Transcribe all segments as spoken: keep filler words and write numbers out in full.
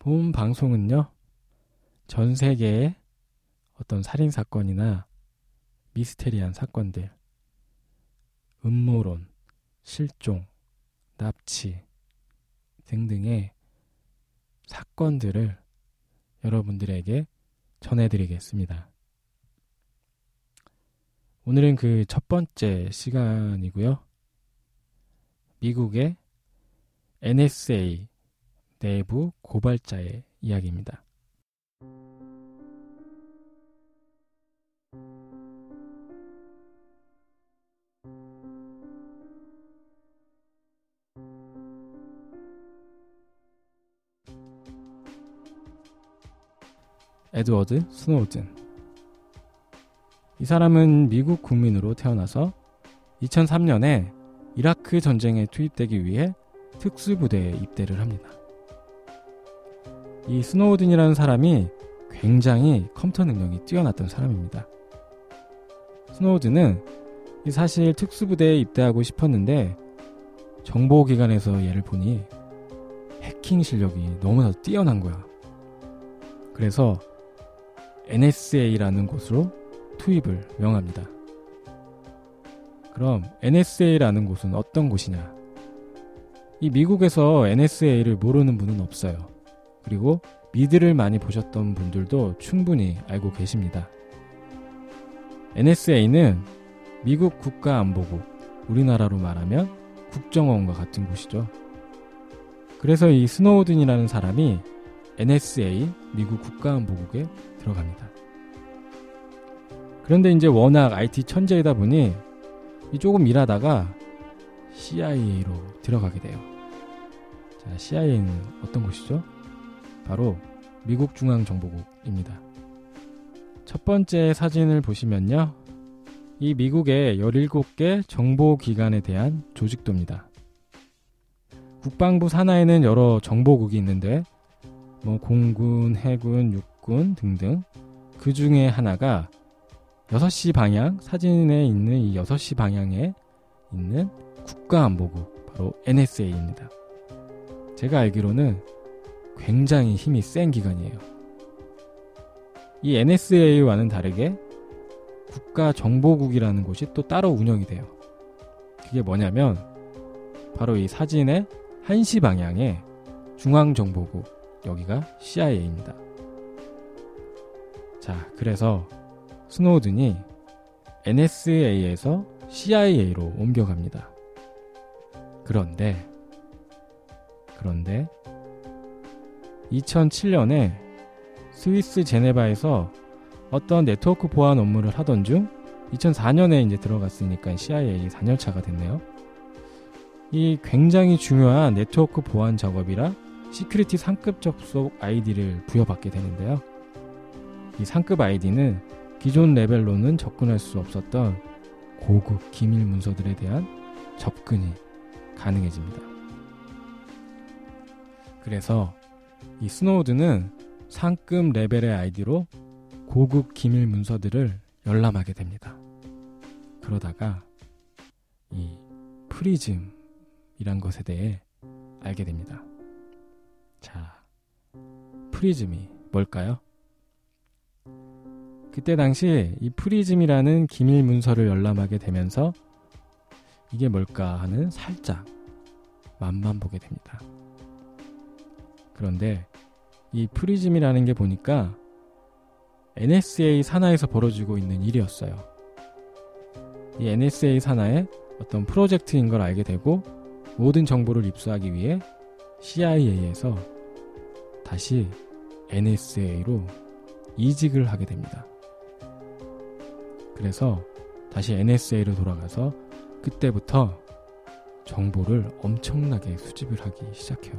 본 방송은요, 전 세계의 어떤 살인사건이나 미스테리한 사건들, 음모론, 실종, 납치 등등의 사건들을 여러분들에게 전해드리겠습니다. 오늘은 그 첫 번째 시간이고요. 미국의 엔에스에이 내부 고발자의 이야기입니다. 에드워드 스노든. 이 사람은 미국 국민으로 태어나서 이천삼 년에 이라크 전쟁에 투입되기 위해 특수부대에 입대를 합니다. 이 스노든이라는 사람이 굉장히 컴퓨터 능력이 뛰어났던 사람입니다. 스노든은 사실 특수부대에 입대하고 싶었는데 정보기관에서 얘를 보니 해킹 실력이 너무나 뛰어난 거야. 그래서 엔에스에이라는 곳으로 투입을 명합니다. 그럼 엔에스에이라는 곳은 어떤 곳이냐? 이 미국에서 엔에스에이를 모르는 분은 없어요. 그리고 미드를 많이 보셨던 분들도 충분히 알고 계십니다. 엔에스에이는 미국 국가안보국, 우리나라로 말하면 국정원과 같은 곳이죠. 그래서 이 스노우든이라는 사람이 엔에스에이 미국 국가안보국에 들어갑니다. 그런데 이제 워낙 아이티 천재이다 보니 조금 일하다가 씨아이에이로 들어가게 돼요. 자, 씨아이에이는 어떤 곳이죠? 바로 미국 중앙정보국입니다. 첫 번째 사진을 보시면요, 이 미국의 열일곱 개 정보기관에 대한 조직도입니다. 국방부 산하에는 여러 정보국이 있는데 뭐 공군, 해군, 육군 등등, 그 중에 하나가 여섯 시 방향, 사진에 있는 이 여섯 시 방향에 있는 국가안보국, 바로 엔에스에이입니다. 제가 알기로는 굉장히 힘이 센 기관이에요. 이 엔에스에이와는 다르게 국가정보국이라는 곳이 또 따로 운영이 돼요. 그게 뭐냐면 바로 이 사진의 한 시 방향에 중앙정보국, 여기가 씨아이에이입니다. 자, 그래서 스노든이 엔에스에이에서 씨아이에이로 옮겨갑니다. 그런데 그런데 이천칠 년에 스위스 제네바에서 어떤 네트워크 보안 업무를 하던 중 이천사 년에 이제 들어갔으니까 씨아이에이 사 년 차가 됐네요. 이 굉장히 중요한 네트워크 보안 작업이라 시큐리티 상급 접속 아이디를 부여받게 되는데요. 이 상급 아이디는 기존 레벨로는 접근할 수 없었던 고급 기밀 문서들에 대한 접근이 가능해집니다. 그래서 이 스노우든은 상급 레벨의 아이디로 고급 기밀 문서들을 열람하게 됩니다. 그러다가 이 프리즘이란 것에 대해 알게 됩니다. 자, 프리즘이 뭘까요? 그때 당시 이 프리즘이라는 기밀 문서를 열람하게 되면서 이게 뭘까 하는 살짝 맛만 보게 됩니다. 그런데 이 프리즘이라는 게 보니까 엔에스에이 산하에서 벌어지고 있는 일이었어요. 이 엔에스에이 산하의 어떤 프로젝트인 걸 알게 되고 모든 정보를 입수하기 위해 씨아이에이에서 다시 엔에스에이로 이직을 하게 됩니다. 그래서 다시 엔에스에이로 돌아가서 그때부터 정보를 엄청나게 수집을 하기 시작해요.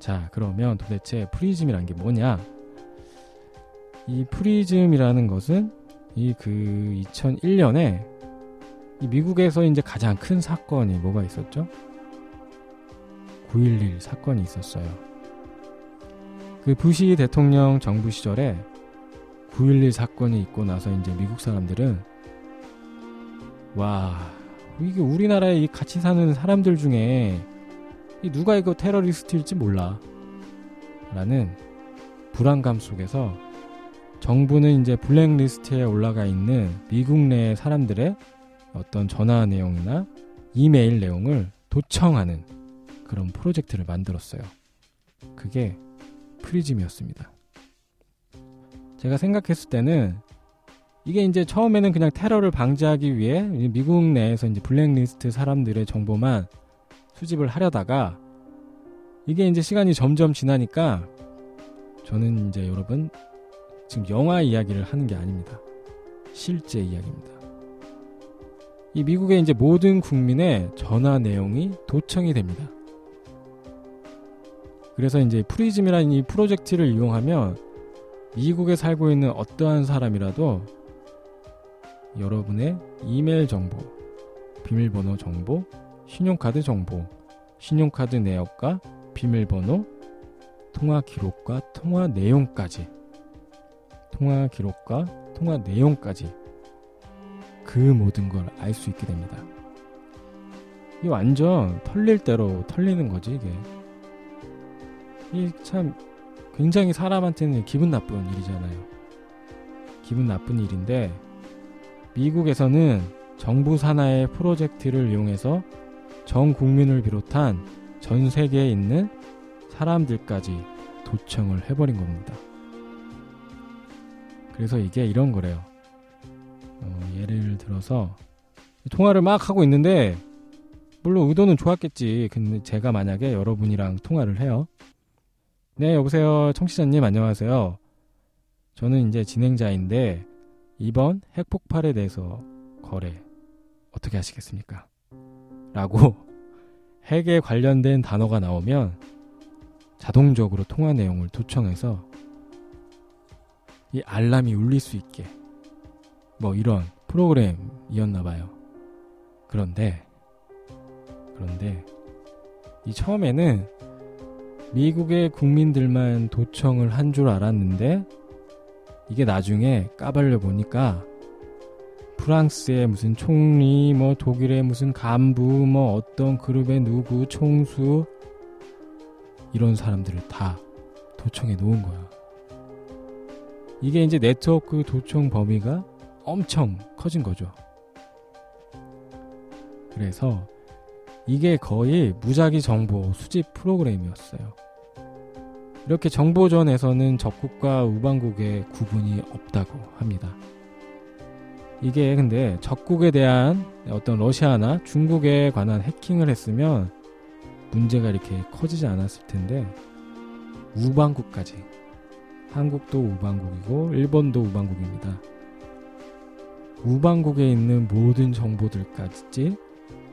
자, 그러면 도대체 프리즘이란 게 뭐냐? 이 프리즘이라는 것은 이 그 이천일 년에 이 미국에서 이제 가장 큰 사건이 뭐가 있었죠? 구일일 사건이 있었어요. 그 부시 대통령 정부 시절에 구일일 사건이 있고 나서 이제 미국 사람들은 와, 이게 우리나라에 같이 사는 사람들 중에 이 누가 이거 테러리스트일지 몰라 라는 불안감 속에서 정부는 이제 블랙리스트에 올라가 있는 미국 내 사람들의 어떤 전화 내용이나 이메일 내용을 도청하는 그런 프로젝트를 만들었어요. 그게 프리즘이었습니다. 제가 생각했을 때는 이게 이제 처음에는 그냥 테러를 방지하기 위해 미국 내에서 이제 블랙리스트 사람들의 정보만 수집을 하려다가 이게 이제 시간이 점점 지나니까 저는 이제 여러분 지금 영화 이야기를 하는 게 아닙니다. 실제 이야기입니다. 이 미국의 이제 모든 국민의 전화 내용이 도청이 됩니다. 그래서 이제 프리즘이라는 이 프로젝트를 이용하면 미국에 살고 있는 어떠한 사람이라도 여러분의 이메일 정보, 비밀번호 정보, 신용카드 정보, 신용카드 내역과 비밀번호, 통화 기록과 통화 내용까지 통화 기록과 통화 내용까지 그 모든 걸 알 수 있게 됩니다. 이게 완전 털릴 대로 털리는 거지 이게. 이게 참 굉장히 사람한테는 기분 나쁜 일이잖아요. 기분 나쁜 일인데 미국에서는 정부 산하의 프로젝트를 이용해서 전 국민을 비롯한 전 세계에 있는 사람들까지 도청을 해버린 겁니다. 그래서 이게 이런 거래요. 어, 예를 들어서 통화를 막 하고 있는데 물론 의도는 좋았겠지. 근데 제가 만약에 여러분이랑 통화를 해요. 네, 여보세요. 청취자님 안녕하세요. 저는 이제 진행자인데 이번 핵폭발에 대해서 거래 어떻게 하시겠습니까? 라고 핵에 관련된 단어가 나오면 자동적으로 통화 내용을 도청해서 이 알람이 울릴 수 있게 뭐 이런 프로그램이었나 봐요. 그런데 그런데 이 처음에는 미국의 국민들만 도청을 한 줄 알았는데 이게 나중에 까발려 보니까 프랑스의 무슨 총리, 뭐 독일의 무슨 간부, 뭐 어떤 그룹의 누구, 총수 이런 사람들을 다 도청해 놓은 거야. 이게 이제 네트워크 도청 범위가 엄청 커진 거죠. 그래서 이게 거의 무작위 정보 수집 프로그램이었어요. 이렇게 정보전에서는 적국과 우방국의 구분이 없다고 합니다. 이게 근데 적국에 대한 어떤 러시아나 중국에 관한 해킹을 했으면 문제가 이렇게 커지지 않았을 텐데 우방국까지 한국도 우방국이고 일본도 우방국입니다. 우방국에 있는 모든 정보들까지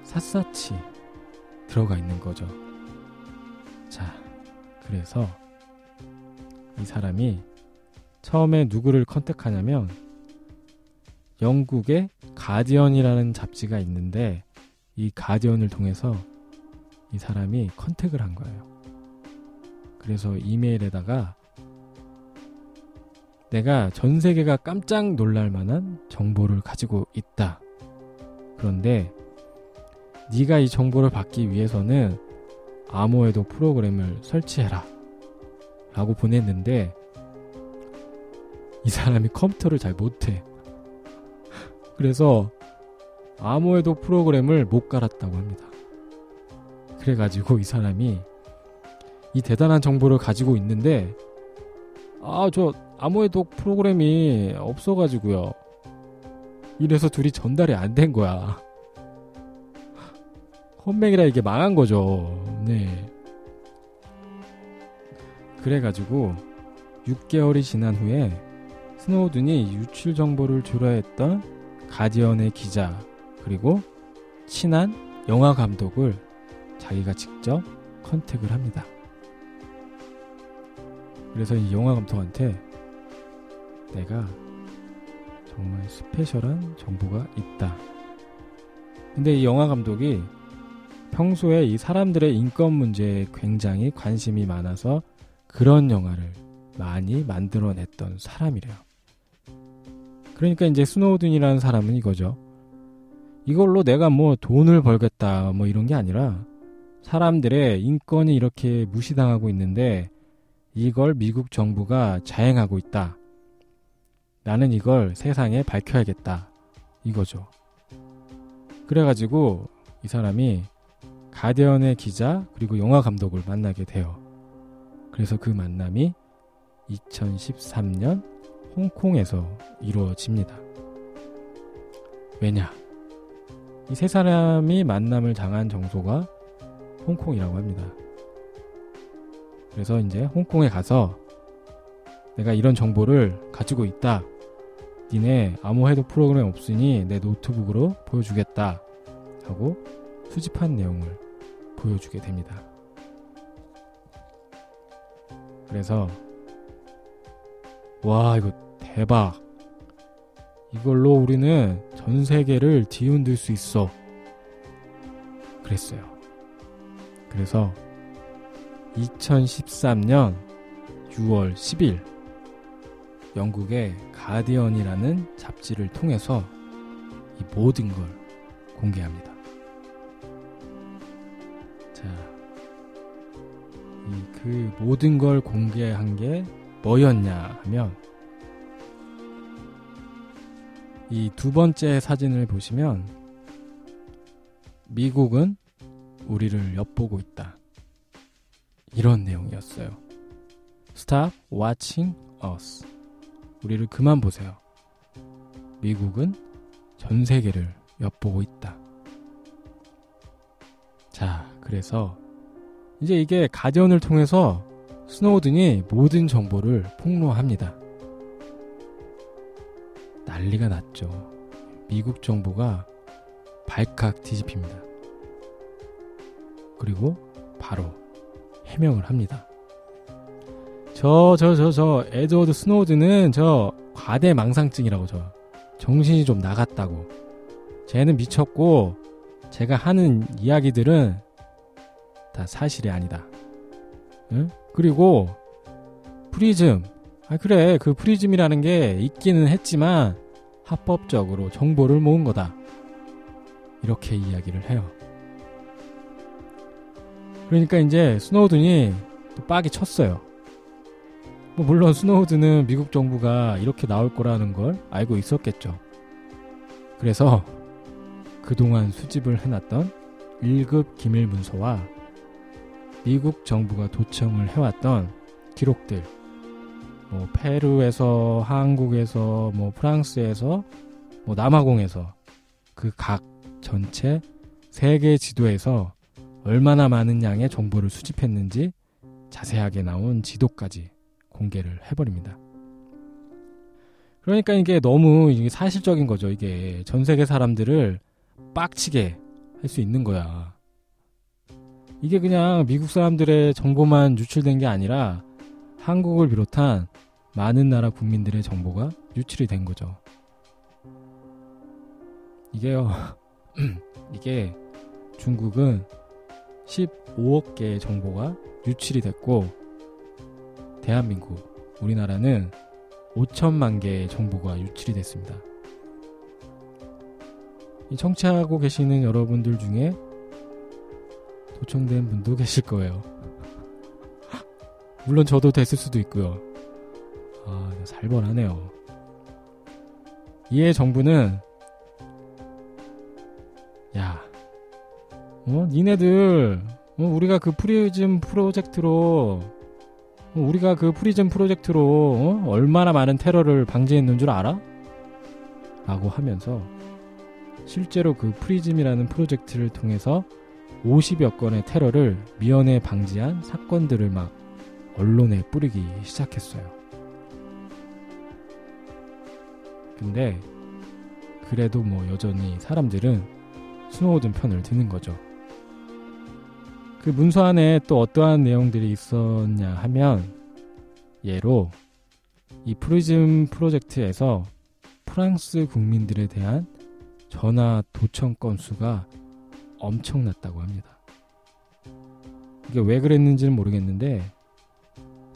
샅샅이 들어가 있는 거죠. 자, 그래서 이 사람이 처음에 누구를 컨택하냐면 영국의 가디언이라는 잡지가 있는데 이 가디언을 통해서 이 사람이 컨택을 한 거예요. 그래서 이메일에다가 내가 전 세계가 깜짝 놀랄 만한 정보를 가지고 있다. 그런데 네가 이 정보를 받기 위해서는 암호에도 프로그램을 설치해라 라고 보냈는데 이 사람이 컴퓨터를 잘 못해. 그래서 암호에도 프로그램을 못 갈았다고 합니다. 그래가지고 이 사람이 이 대단한 정보를 가지고 있는데 아, 저 암호에도 프로그램이 없어가지고요. 이래서 둘이 전달이 안 된 거야. 헛맥이라 이게 망한 거죠. 네. 그래가지고 육 개월이 지난 후에 스노우든이 유출 정보를 조사했던 가디언의 기자 그리고 친한 영화 감독을 자기가 직접 컨택을 합니다. 그래서 이 영화 감독한테 내가 정말 스페셜한 정보가 있다. 근데 이 영화 감독이 평소에 이 사람들의 인권 문제에 굉장히 관심이 많아서 그런 영화를 많이 만들어냈던 사람이래요. 그러니까 이제 스노우든이라는 사람은 이거죠. 이걸로 내가 뭐 돈을 벌겠다 뭐 이런 게 아니라 사람들의 인권이 이렇게 무시당하고 있는데 이걸 미국 정부가 자행하고 있다. 나는 이걸 세상에 밝혀야겠다. 이거죠. 그래가지고 이 사람이 가디언의 기자 그리고 영화 감독을 만나게 돼요. 그래서 그 만남이 이천십삼 년 홍콩에서 이루어집니다. 왜냐? 이 세 사람이 만남을 당한 장소가 홍콩이라고 합니다. 그래서 이제 홍콩에 가서 내가 이런 정보를 가지고 있다. 니네 아무 해독 프로그램 없으니 내 노트북으로 보여주겠다. 하고 수집한 내용을 보여주게 됩니다. 그래서 와 이거 대박. 이걸로 우리는 전 세계를 뒤흔들 수 있어. 그랬어요. 그래서 이천십삼 년 유월 십일 영국의 가디언이라는 잡지를 통해서 이 모든 걸 공개합니다. 자, 이 그 모든 걸 공개한 게 뭐였냐 하면 이 두 번째 사진을 보시면 미국은 우리를 엿보고 있다. 이런 내용이었어요. Stop watching us. 우리를 그만 보세요. 미국은 전 세계를 엿보고 있다. 자, 그래서 이제 이게 가디언을 통해서 스노우든이 모든 정보를 폭로합니다. 난리가 났죠. 미국 정부가 발칵 뒤집힙니다. 그리고 바로 해명을 합니다. 저, 저, 저, 저 에드워드 스노우든은 저 과대망상증이라고 저 정신이 좀 나갔다고 쟤는 미쳤고 제가 하는 이야기들은 다 사실이 아니다. 응? 그리고 프리즘 아 그래 그 프리즘이라는 게 있기는 했지만 합법적으로 정보를 모은 거다. 이렇게 이야기를 해요. 그러니까 이제 스노우든이 또 빡이 쳤어요. 뭐 물론 스노우든은 미국 정부가 이렇게 나올 거라는 걸 알고 있었겠죠. 그래서 그동안 수집을 해놨던 일급 기밀 문서와 미국 정부가 도청을 해왔던 기록들 뭐 페루에서 한국에서 뭐 프랑스에서 뭐 남아공에서 그 각 전체 세계 지도에서 얼마나 많은 양의 정보를 수집했는지 자세하게 나온 지도까지 공개를 해버립니다. 그러니까 이게 너무 이게 사실적인 거죠. 이게 전 세계 사람들을 빡치게 할 수 있는 거야. 이게 그냥 미국 사람들의 정보만 유출된 게 아니라 한국을 비롯한 많은 나라 국민들의 정보가 유출이 된 거죠. 이게요. 이게 중국은 십오억 개의 정보가 유출이 됐고 대한민국, 우리나라는 오천만 개의 정보가 유출이 됐습니다. 이 청취하고 계시는 여러분들 중에 도청된 분도 계실 거예요. 물론 저도 됐을 수도 있고요. 아, 살벌하네요. 이에 정부는 야, 어? 니네들 어? 우리가 그 프리즘 프로젝트로 어? 우리가 그 프리즘 프로젝트로 어? 얼마나 많은 테러를 방지했는 줄 알아? 라고 하면서 실제로 그 프리즘이라는 프로젝트를 통해서 오십여 건의 테러를 미연에 방지한 사건들을 막 언론에 뿌리기 시작했어요. 근데 그래도 뭐 여전히 사람들은 스노우든 편을 드는 거죠. 그 문서 안에 또 어떠한 내용들이 있었냐 하면 예로 이 프리즘 프로젝트에서 프랑스 국민들에 대한 전화 도청 건수가 엄청났다고 합니다. 이게 왜 그랬는지는 모르겠는데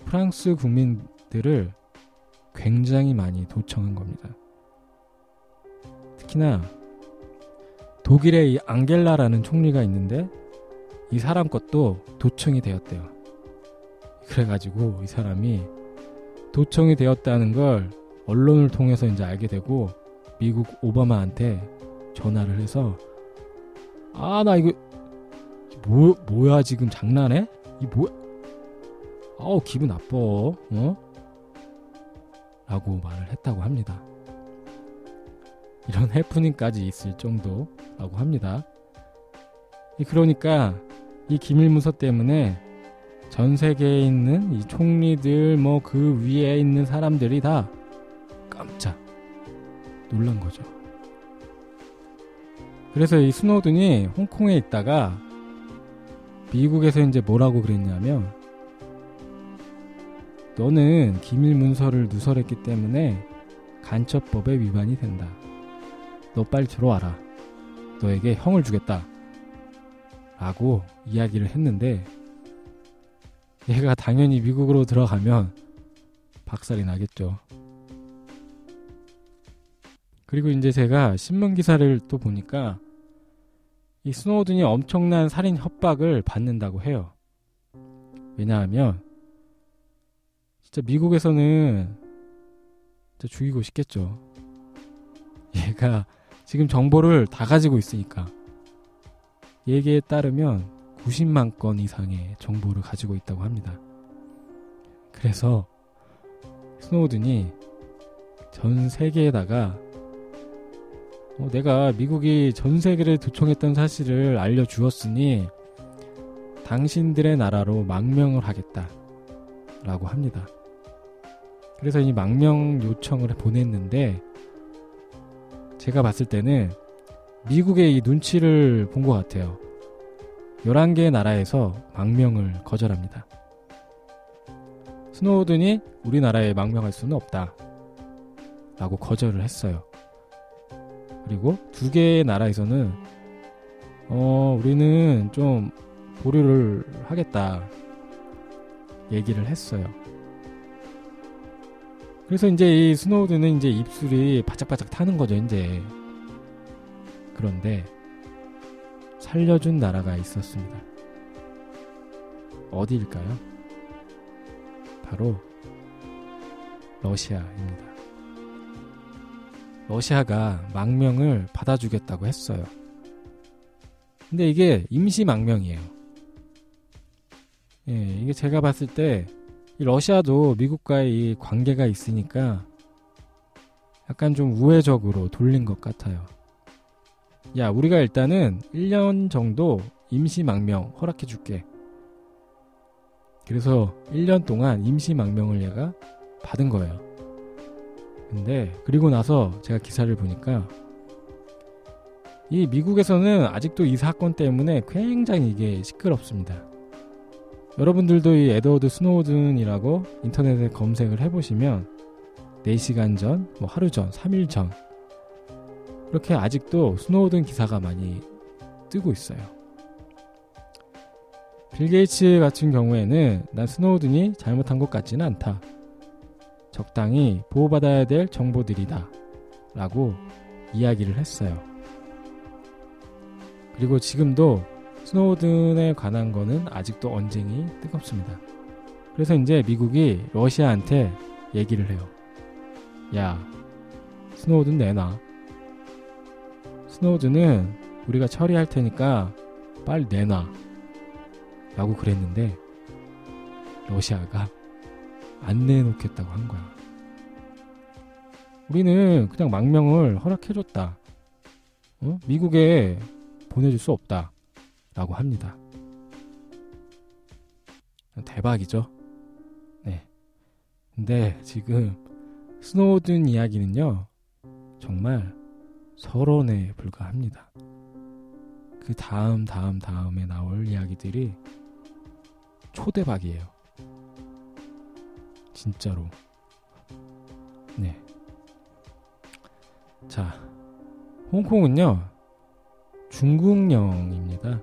프랑스 국민들을 굉장히 많이 도청한 겁니다. 특히나 독일의 이 앙겔라라는 총리가 있는데 이 사람 것도 도청이 되었대요. 그래가지고 이 사람이 도청이 되었다는 걸 언론을 통해서 이제 알게 되고 미국 오바마한테 전화를 해서 아, 나 이거 뭐, 뭐야 지금 장난해? 이 뭐야? 아우 기분 나빠. 어? 라고 말을 했다고 합니다. 이런 해프닝까지 있을 정도라고 합니다. 그러니까 이 기밀문서 때문에 전 세계에 있는 이 총리들 뭐 그 위에 있는 사람들이 다 깜짝 놀란 거죠. 그래서 이 스노든이 홍콩에 있다가 미국에서 이제 뭐라고 그랬냐면 너는 기밀문서를 누설했기 때문에 간첩법에 위반이 된다. 너 빨리 들어와라. 너에게 형을 주겠다. 라고 이야기를 했는데 얘가 당연히 미국으로 들어가면 박살이 나겠죠. 그리고 이제 제가 신문기사를 또 보니까 이 스노든이 엄청난 살인 협박을 받는다고 해요. 왜냐하면 진짜 미국에서는 진짜 죽이고 싶겠죠. 얘가 지금 정보를 다 가지고 있으니까. 얘기에 따르면 구십만 건 이상의 정보를 가지고 있다고 합니다. 그래서 스노든이 전 세계에다가 어, 내가 미국이 전 세계를 도청했던 사실을 알려주었으니 당신들의 나라로 망명을 하겠다 라고 합니다. 그래서 이 망명 요청을 보냈는데 제가 봤을 때는 미국의 이 눈치를 본 것 같아요. 열한 개의 나라에서 망명을 거절합니다. 스노든이 우리나라에 망명할 수는 없다 라고 거절을 했어요. 그리고 두 개의 나라에서는 어, 우리는 좀 보류를 하겠다 얘기를 했어요. 그래서 이제 이 스노우드는 이제 입술이 바짝바짝 타는 거죠, 이제. 그런데 살려준 나라가 있었습니다. 어디일까요? 바로 러시아입니다. 러시아가 망명을 받아주겠다고 했어요. 근데 이게 임시 망명이에요. 예, 이게 제가 봤을 때 이 러시아도 미국과의 이 관계가 있으니까 약간 좀 우회적으로 돌린 것 같아요. 야, 우리가 일단은 일 년 정도 임시 망명 허락해 줄게. 그래서 일 년 동안 임시 망명을 얘가 받은 거예요. 근데 그리고 나서 제가 기사를 보니까 이 미국에서는 아직도 이 사건 때문에 굉장히 이게 시끄럽습니다. 여러분들도 이 에드워드 스노든이라고 인터넷에 검색을 해보시면 네 시간 전, 뭐 하루 전, 삼 일 전 이렇게 아직도 스노든 기사가 많이 뜨고 있어요. 빌 게이츠 같은 경우에는 난 스노든이 잘못한 것 같지는 않다. 적당히 보호받아야 될 정보들이다 라고 이야기를 했어요. 그리고 지금도 스노든에 관한 거는 아직도 언쟁이 뜨겁습니다. 그래서 이제 미국이 러시아한테 얘기를 해요. 야, 스노든 내놔. 스노든은 우리가 처리할 테니까 빨리 내놔 라고 그랬는데 러시아가 안 내놓겠다고 한 거야. 우리는 그냥 망명을 허락해줬다. 어? 미국에 보내줄 수 없다 라고 합니다. 대박이죠? 네. 근데 지금 스노든 이야기는요 정말 서론에 불과합니다. 그 다음 다음 다음에 나올 이야기들이 초대박이에요. 진짜로. 네. 자, 홍콩은요 중국령입니다.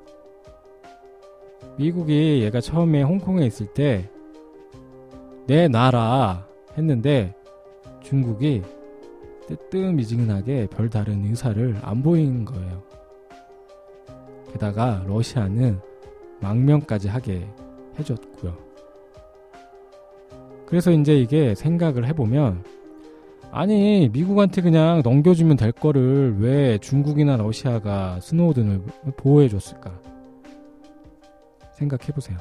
미국이 얘가 처음에 홍콩에 있을 때 내놔라 했는데 중국이 뜨뜻미지근하게 별다른 의사를 안 보인 거예요. 게다가 러시아는 망명까지 하게 해줬고요. 그래서 이제 이게 생각을 해보면, 아니 미국한테 그냥 넘겨주면 될 거를 왜 중국이나 러시아가 스노우든을 보호해줬을까 생각해보세요.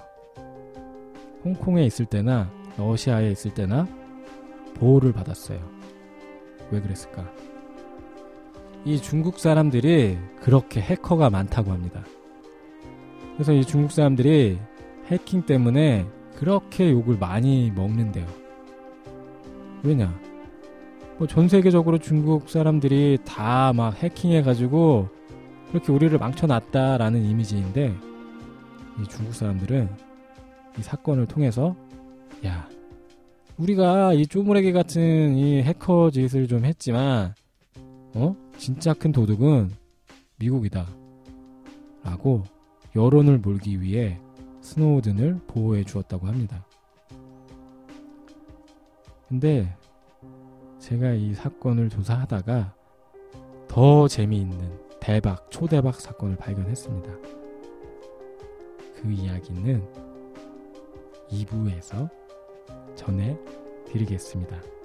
홍콩에 있을 때나 러시아에 있을 때나 보호를 받았어요. 왜 그랬을까? 이 중국 사람들이 그렇게 해커가 많다고 합니다. 그래서 이 중국 사람들이 해킹 때문에 그렇게 욕을 많이 먹는데요. 왜냐? 뭐 전 세계적으로 중국 사람들이 다 막 해킹해가지고 그렇게 우리를 망쳐놨다라는 이미지인데, 이 중국 사람들은 이 사건을 통해서, 야, 우리가 이 쪼무레기 같은 이 해커 짓을 좀 했지만, 어? 진짜 큰 도둑은 미국이다 라고 여론을 몰기 위해 스노우든을 보호해 주었다고 합니다. 근데 제가 이 사건을 조사하다가 더 재미있는 대박, 초대박 사건을 발견했습니다. 그 이야기는 이 부에서 전해드리겠습니다.